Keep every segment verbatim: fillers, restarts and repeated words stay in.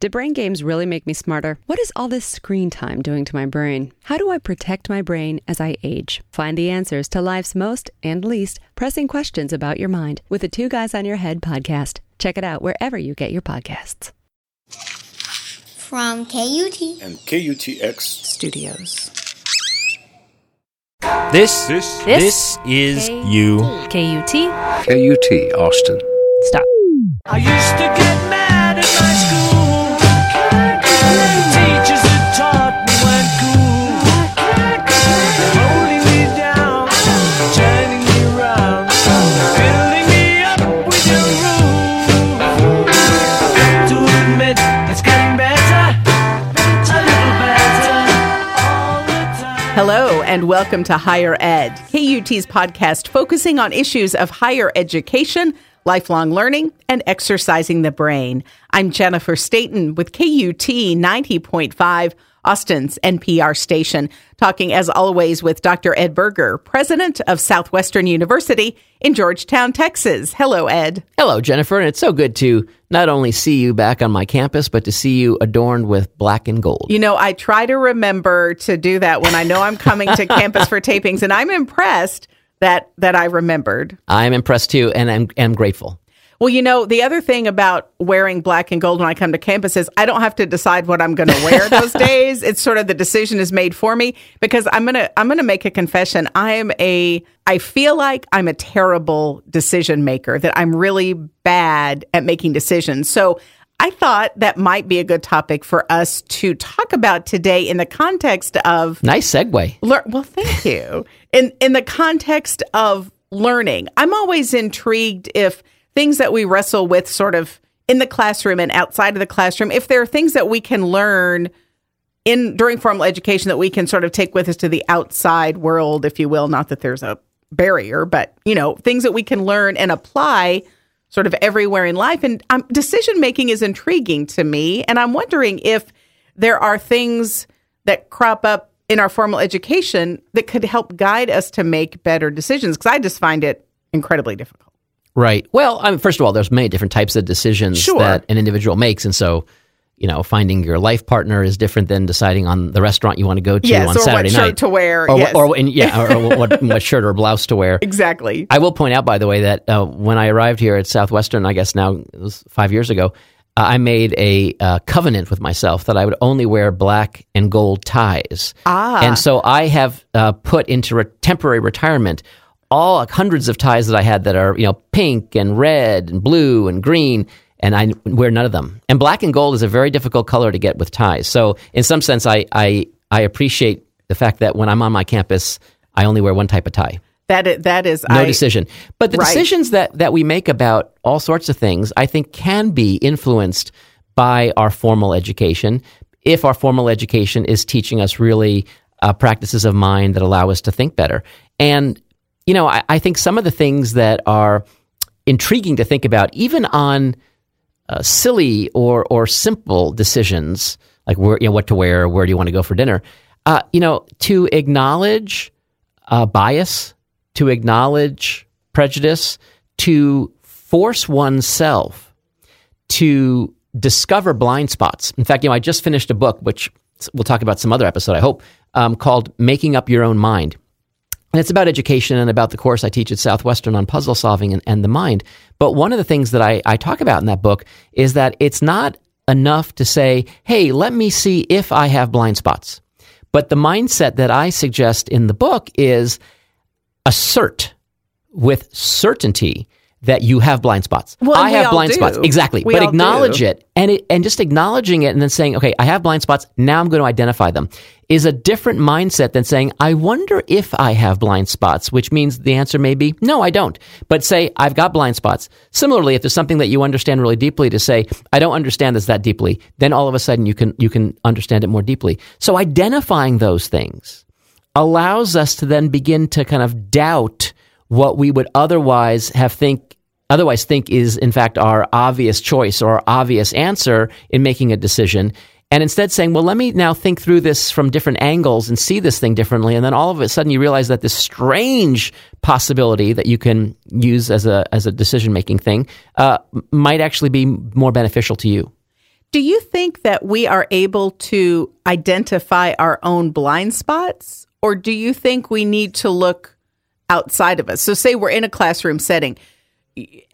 Did brain games really make me smarter? What is all this screen time doing to my brain? How do I protect my brain as I age? Find the answers to life's most and least pressing questions about your mind with the Two Guys on Your Head podcast. Check it out wherever you get your podcasts. From K U T and K U T X Studios. This, this, this is you. K U T. K U T, Austin. Stop. I used to get mad at my school. The teachers that taught me weren't cool. Holding me down, turning me around, filling me up with your rules. I have to admit, it's getting better, a little better, all the time. Hello, and welcome to Higher Ed, K U T's podcast focusing on issues of higher education, lifelong learning, and exercising the brain. I'm Jennifer Stayton with K U T ninety point five, Austin's N P R station, talking as always with Doctor Ed Burger, president of Southwestern University in Georgetown, Texas. Hello, Ed. Hello, Jennifer. And it's so good to not only see you back on my campus, but to see you adorned with black and gold. You know, I try to remember to do that when I know I'm coming to campus for tapings, and I'm impressed That that I remembered. I'm impressed too, and I'm, I'm grateful. Well, you know, the other thing about wearing black and gold when I come to campus is I don't have to decide what I'm going to wear those days. It's sort of the decision is made for me, because I'm going to I'm going to make a confession. I am a I feel like I'm a terrible decision maker, that I'm really bad at making decisions. So I thought that might be a good topic for us to talk about today in the context of... Nice segue. Le- well, thank you. in in the context of learning. I'm always intrigued if things that we wrestle with sort of in the classroom and outside of the classroom, if there are things that we can learn in during formal education that we can sort of take with us to the outside world, if you will. Not that there's a barrier, but, you know, things that we can learn and apply sort of everywhere in life. And um, decision-making is intriguing to me. And I'm wondering if there are things that crop up in our formal education that could help guide us to make better decisions, because I just find it incredibly difficult. Right. Well, I mean, first of all, there's many different types of decisions sure. that an individual makes. And so, you know, finding your life partner is different than deciding on the restaurant you want to go to yes, on Saturday night. Yes, or what shirt to wear. Or, yes. or, or, and, yeah, or, or what, what shirt or blouse to wear. Exactly. I will point out, by the way, that uh, when I arrived here at Southwestern, I guess now it was five years ago, uh, I made a uh, covenant with myself that I would only wear black and gold ties. Ah. And so I have uh, put into re- temporary retirement all hundreds of ties that I had that are, you know, pink and red and blue and green. And I wear none of them. And black and gold is a very difficult color to get with ties. So in some sense, I, I I appreciate the fact that when I'm on my campus, I only wear one type of tie. That is, that is no I, decision. But the right. decisions that, that we make about all sorts of things, I think, can be influenced by our formal education, if our formal education is teaching us really uh, practices of mind that allow us to think better. And, you know, I, I think some of the things that are intriguing to think about, even on Uh, silly or or simple decisions, like where, you know, what to wear, where do you want to go for dinner, uh, you know, to acknowledge uh, bias, to acknowledge prejudice, to force oneself to discover blind spots. In fact, you know, I just finished a book, which we'll talk about some other episode, I hope, um, called Making Up Your Own Mind. And it's about education and about the course I teach at Southwestern on puzzle solving and, and the mind. But one of the things that I, I talk about in that book is that it's not enough to say, hey, let me see if I have blind spots. But the mindset that I suggest in the book is assert with certainty that you have blind spots. Well, I have blind do. spots. Exactly. We but acknowledge do. it and it, and just acknowledging it and then saying, okay, I have blind spots. Now I'm going to identify them is a different mindset than saying, I wonder if I have blind spots, which means the answer may be, no, I don't. But say, I've got blind spots. Similarly, if there's something that you understand really deeply, to say, I don't understand this that deeply, then all of a sudden you can, you can understand it more deeply. So identifying those things allows us to then begin to kind of doubt what we would otherwise have think, otherwise think is in fact our obvious choice or our obvious answer in making a decision. And instead saying, well, let me now think through this from different angles and see this thing differently. And then all of a sudden you realize that this strange possibility that you can use as a as a decision-making thing uh, might actually be more beneficial to you. Do you think that we are able to identify our own blind spots, or do you think we need to look outside of us? So say we're in a classroom setting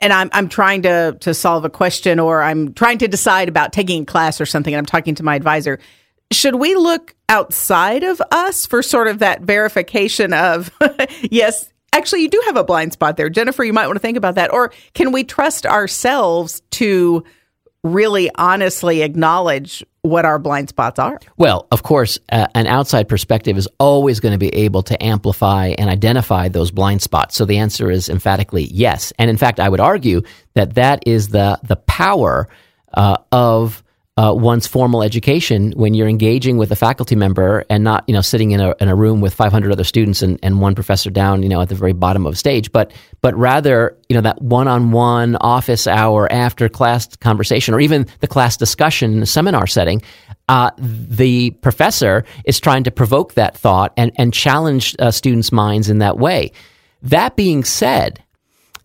and I'm I'm trying to, to solve a question, or I'm trying to decide about taking a class or something, and I'm talking to my advisor. Should we look outside of us for sort of that verification of, yes, actually you do have a blind spot there. Jennifer, you might want to think about that. Or can we trust ourselves to really honestly acknowledge what our blind spots are? Well, of course, uh, an outside perspective is always going to be able to amplify and identify those blind spots. So the answer is emphatically yes. And in fact, I would argue that that is the the power uh, of uh, one's formal education when you're engaging with a faculty member and not, you know, sitting in a in a room with five hundred other students and, and one professor down, you know, at the very bottom of stage, but but rather, you know, that one-on-one office hour after class conversation, or even the class discussion in a seminar setting, uh, the professor is trying to provoke that thought and and challenge uh, students' minds in that way. That being said,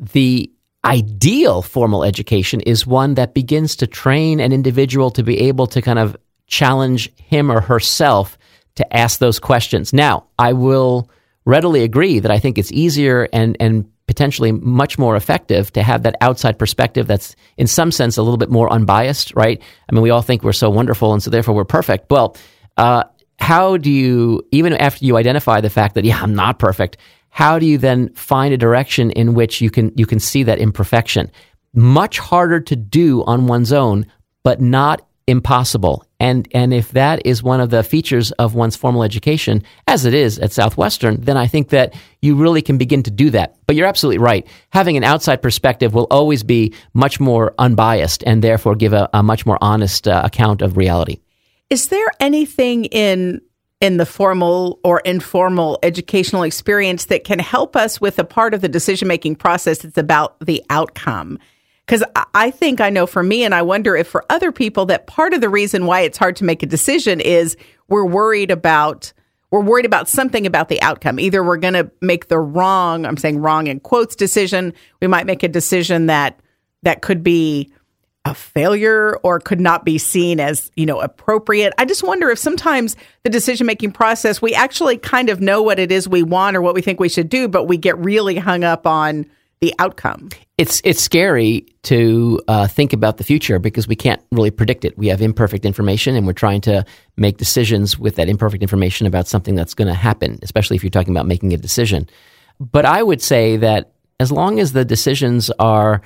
the ideal formal education is one that begins to train an individual to be able to kind of challenge him or herself to ask those questions. Now, I will readily agree that I think it's easier and and potentially much more effective to have that outside perspective that's in some sense a little bit more unbiased, right? I mean, we all think we're so wonderful and so therefore we're perfect. Well, uh, how do you, even after you identify the fact that, yeah, I'm not perfect, how do you then find a direction in which you can you can see that imperfection? Much harder to do on one's own, but not impossible. And and if that is one of the features of one's formal education, as it is at Southwestern, then I think that you really can begin to do that. But you're absolutely right. Having an outside perspective will always be much more unbiased and therefore give a, a much more honest uh, account of reality. Is there anything in in the formal or informal educational experience that can help us with a part of the decision-making process that's about the outcome? Because I think I know for me, and I wonder if for other people, that part of the reason why it's hard to make a decision is we're worried about we're worried about something about the outcome. Either we're going to make the wrong, I'm saying wrong in quotes, decision. We might make a decision that that could be a failure or could not be seen as, you know, appropriate. I just wonder if sometimes the decision-making process, we actually kind of know what it is we want or what we think we should do, but we get really hung up on the outcome. It's it's scary to uh, think about the future because we can't really predict it. We have imperfect information and we're trying to make decisions with that imperfect information about something that's going to happen, especially if you're talking about making a decision. But I would say that as long as the decisions are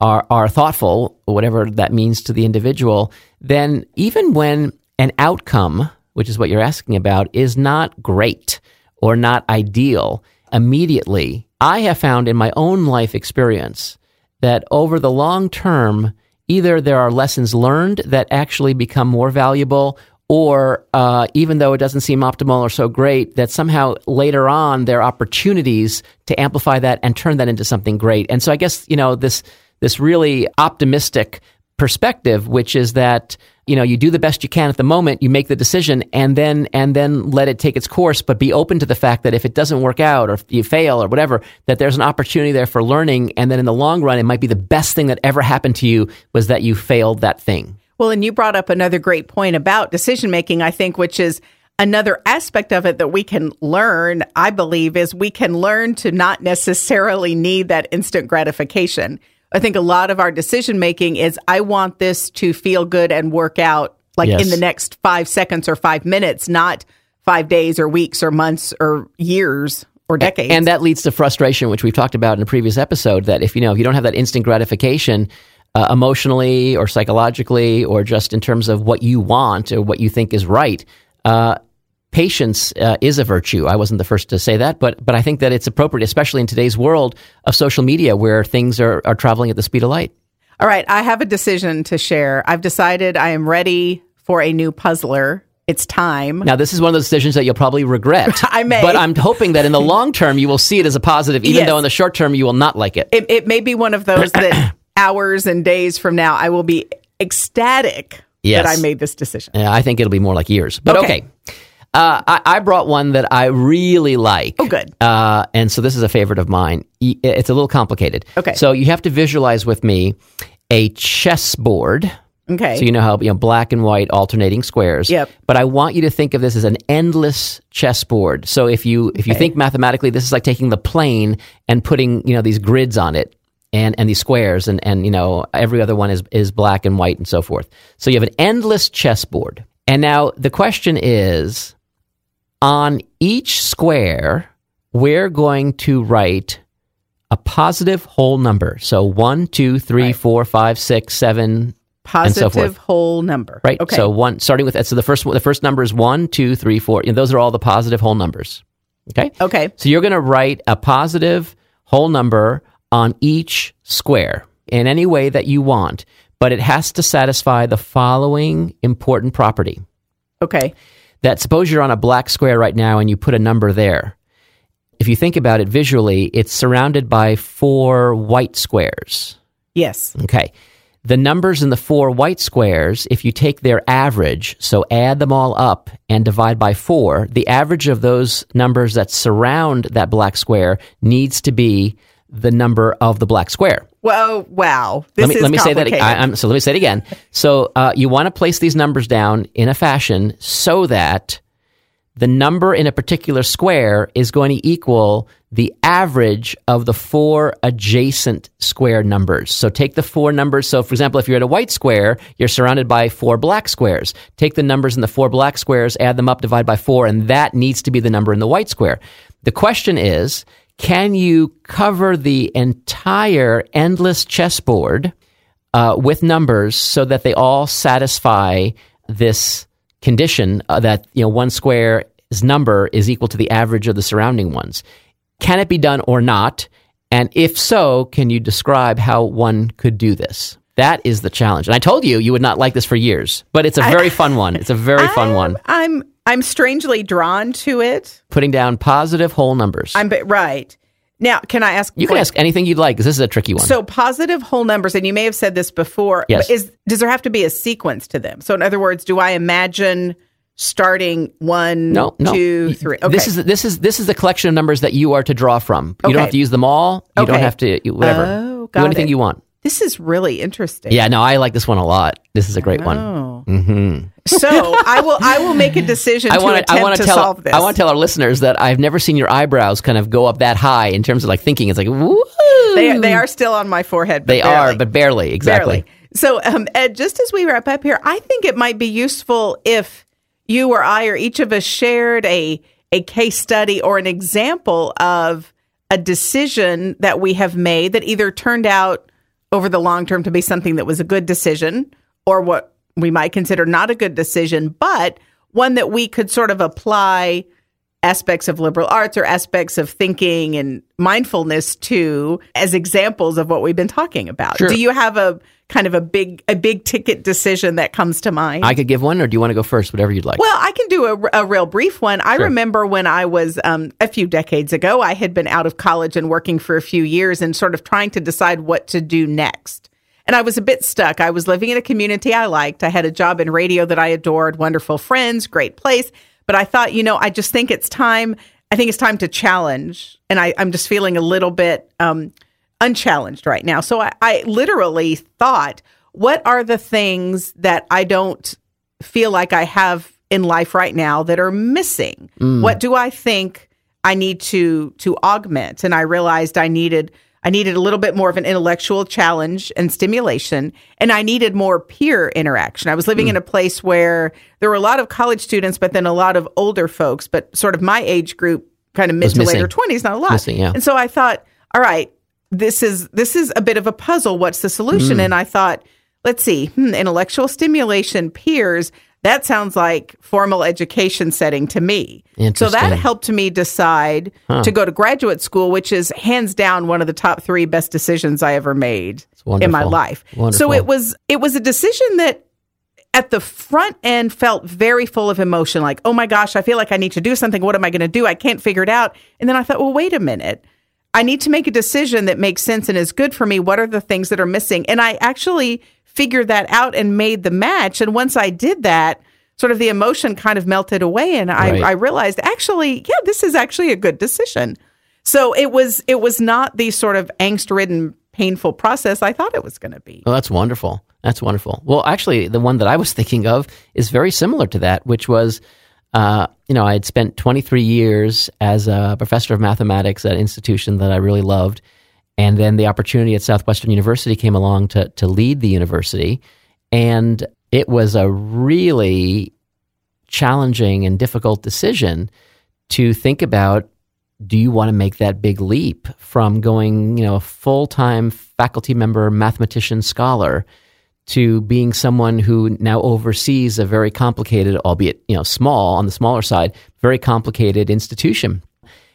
Are, are thoughtful, whatever that means to the individual, then even when an outcome, which is what you're asking about, is not great or not ideal immediately, I have found in my own life experience that over the long term, either there are lessons learned that actually become more valuable, or uh, even though it doesn't seem optimal or so great, that somehow later on there are opportunities to amplify that and turn that into something great. And so I guess, you know, this... this really optimistic perspective, which is that, you know, you do the best you can at the moment, you make the decision, and then and then let it take its course, but be open to the fact that if it doesn't work out or if you fail or whatever, that there's an opportunity there for learning, and then in the long run, it might be the best thing that ever happened to you was that you failed that thing. Well, and you brought up another great point about decision-making, I think, which is another aspect of it that we can learn, I believe, is we can learn to not necessarily need that instant gratification. I think a lot of our decision-making is, I want this to feel good and work out like yes. in the next five seconds or five minutes, not five days or weeks or months or years or decades. And that leads to frustration, which we've talked about in a previous episode, that if you know if you don't have that instant gratification uh, emotionally or psychologically or just in terms of what you want or what you think is right, uh, Patience uh, is a virtue. I wasn't the first to say that, but but I think that it's appropriate, especially in today's world of social media where things are, are traveling at the speed of light. All right. I have a decision to share. I've decided I am ready for a new puzzler. It's time. Now, this is one of those decisions that you'll probably regret. I may. But I'm hoping that in the long term, you will see it as a positive, even yes. though in the short term, you will not like it. It, it may be one of those that hours and days from now, I will be ecstatic yes. that I made this decision. Yeah, I think it'll be more like years, but okay. okay. Uh, I, I brought one that I really like. Oh, good. Uh, and so this is a favorite of mine. It's a little complicated. Okay. So you have to visualize with me a chessboard Okay. So you know how, you know, black and white alternating squares. Yep. But I want you to think of this as an endless chessboard. So if you if you okay. think mathematically, this is like taking the plane and putting, you know, these grids on it and, and these squares and, and, you know, every other one is, is black and white and so forth. So you have an endless chessboard. And now the question is, on each square, we're going to write a positive whole number. So one, two, three, right. four, five, six, seven, positive and so forth. Whole number. Right. Okay. So one, starting with, so the first the first number is one, two, three, four. And those are all the positive whole numbers. Okay. Okay. So you're going to write a positive whole number on each square in any way that you want, but it has to satisfy the following important property. Okay. That suppose you're on a black square right now and you put a number there. If you think about it visually, it's surrounded by four white squares. Yes. Okay. The numbers in the four white squares, if you take their average, so add them all up and divide by four, the average of those numbers that surround that black square needs to be the number of the black square. Whoa, wow. This let me, is let me complicated. Say that I, I'm, so let me say it again. So uh, you want to place these numbers down in a fashion so that the number in a particular square is going to equal the average of the four adjacent square numbers. So take the four numbers. So, for example, if you're at a white square, you're surrounded by four black squares. Take the numbers in the four black squares, add them up, divide by four, and that needs to be the number in the white square. The question is, can you cover the entire endless chessboard uh, with numbers so that they all satisfy this condition uh, that, you know, one square's number is equal to the average of the surrounding ones? Can it be done or not? And if so, can you describe how one could do this? That is the challenge. And I told you you would not like this for years, but it's a very I, fun one. It's a very I'm, fun one. I'm I'm strangely drawn to it. Putting down positive whole numbers. I'm right. Now, can I ask? You can ask anything you'd like, because this is a tricky one. So positive whole numbers, and you may have said this before, yes. But is, does there have to be a sequence to them? So in other words, do I imagine starting one, no, no. two, three? Okay. This is this is, this is the collection of numbers that you are to draw from. You okay. don't have to use them all. You okay. don't have to, whatever. Oh, got Do anything it. you want. This is really interesting. Yeah, no, I like this one a lot. This is a great oh. one. Mm-hmm. So I will I will make a decision I to wanna, attempt I wanna to tell, solve this. I want to tell our listeners that I've never seen your eyebrows kind of go up that high in terms of like thinking. It's like, woo! They, they are still on my forehead. But they barely. are, but barely, exactly. Barely. So, um, Ed, just as we wrap up here, I think it might be useful if you or I or each of us shared a a case study or an example of a decision that we have made that either turned out over the long term to be something that was a good decision or what we might consider not a good decision, but one that we could sort of apply aspects of liberal arts or aspects of thinking and mindfulness to as examples of what we've been talking about. Sure. Do you have a kind of a big a big ticket decision that comes to mind? I could give one, or do you want to go first? Whatever you'd like. Well, I can do a, a real brief one. I sure. remember when I was um, a few decades ago, I had been out of college and working for a few years and sort of trying to decide what to do next. And I was a bit stuck. I was living in a community I liked. I had a job in radio that I adored, wonderful friends, great place. But I thought, you know, I just think it's time. I think it's time to challenge. And I, I'm just feeling a little bit um, unchallenged right now. So I, I literally thought, what are the things that I don't feel like I have in life right now that are missing? Mm. What do I think I need to to augment? And I realized I needed... I needed a little bit more of an intellectual challenge and stimulation, and I needed more peer interaction. I was living mm. in a place where there were a lot of college students, but then a lot of older folks, but sort of my age group, kind of mid to missing. later twenties, not a lot. Missing, yeah. And so I thought, all right, this is this is a bit of a puzzle. What's the solution? Mm. And I thought, let's see, hmm, intellectual stimulation, peers, that sounds like formal education setting to me. So that helped me decide huh. to go to graduate school, which is hands down one of the top three best decisions I ever made in my life. Wonderful. So it was it was a decision that at the front end felt very full of emotion, like, oh my gosh, I feel like I need to do something. What am I going to do? I can't figure it out. And then I thought, well, wait a minute. I need to make a decision that makes sense and is good for me. What are the things that are missing? And I actually figured that out and made the match. And once I did that, sort of the emotion kind of melted away. And I, right. I realized, actually, yeah, this is actually a good decision. So it was it was not the sort of angst-ridden, painful process I thought it was going to be. Well, that's wonderful. That's wonderful. Well, actually, the one that I was thinking of is very similar to that, which was, uh, you know, I had spent twenty-three years as a professor of mathematics at an institution that I really loved. And then the opportunity at Southwestern University came along to to lead the university. And it was a really challenging and difficult decision to think about, do you want to make that big leap from going, you know, a full-time faculty member, mathematician, scholar, to being someone who now oversees a very complicated, albeit, you know, small, on the smaller side, very complicated institution.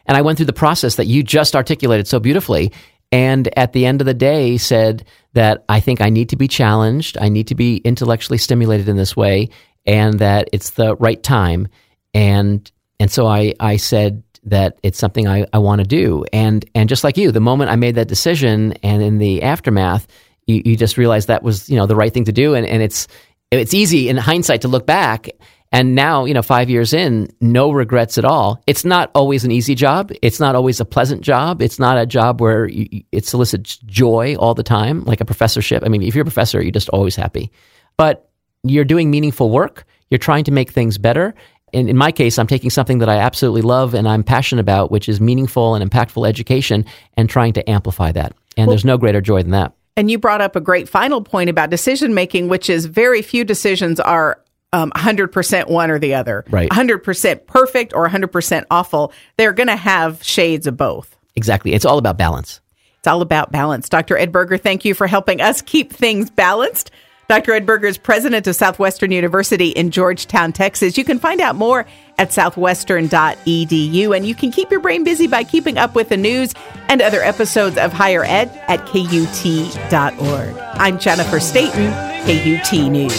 And I went through the process that you just articulated so beautifully, and at the end of the day said that I think I need to be challenged, I need to be intellectually stimulated in this way, and that it's the right time. And and so I, I said that it's something I, I want to do. And and just like you, the moment I made that decision and in the aftermath, you, you just realized that was, you know, the right thing to do. And, and it's it's easy in hindsight to look back. And now, you know, five years in, no regrets at all. It's not always an easy job. It's not always a pleasant job. It's not a job where you, it solicits joy all the time, like a professorship. I mean, if you're a professor, you're just always happy. But you're doing meaningful work. You're trying to make things better. And in my case, I'm taking something that I absolutely love and I'm passionate about, which is meaningful and impactful education, and trying to amplify that. And well, there's no greater joy than that. And you brought up a great final point about decision-making, which is very few decisions are Um, one hundred percent one or the other, right? one hundred percent perfect or one hundred percent awful. They're going to have shades of both. Exactly. It's all about balance. It's all about balance. Doctor Ed Burger, thank you for helping us keep things balanced. Doctor Ed Burger is president of Southwestern University in Georgetown, Texas. You can find out more at southwestern dot e d u, and you can keep your brain busy by keeping up with the news and other episodes of Higher Ed at K U T dot org. I'm Jennifer Stayton, K U T News.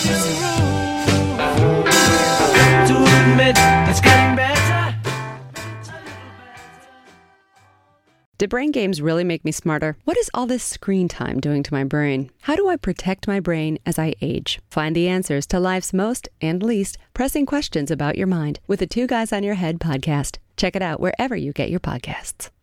It's getting better. Did brain games really make me smarter? What is all this screen time doing to my brain? How do I protect my brain as I age? Find the answers to life's most and least pressing questions about your mind with the Two Guys on Your Head podcast. Check it out wherever you get your podcasts.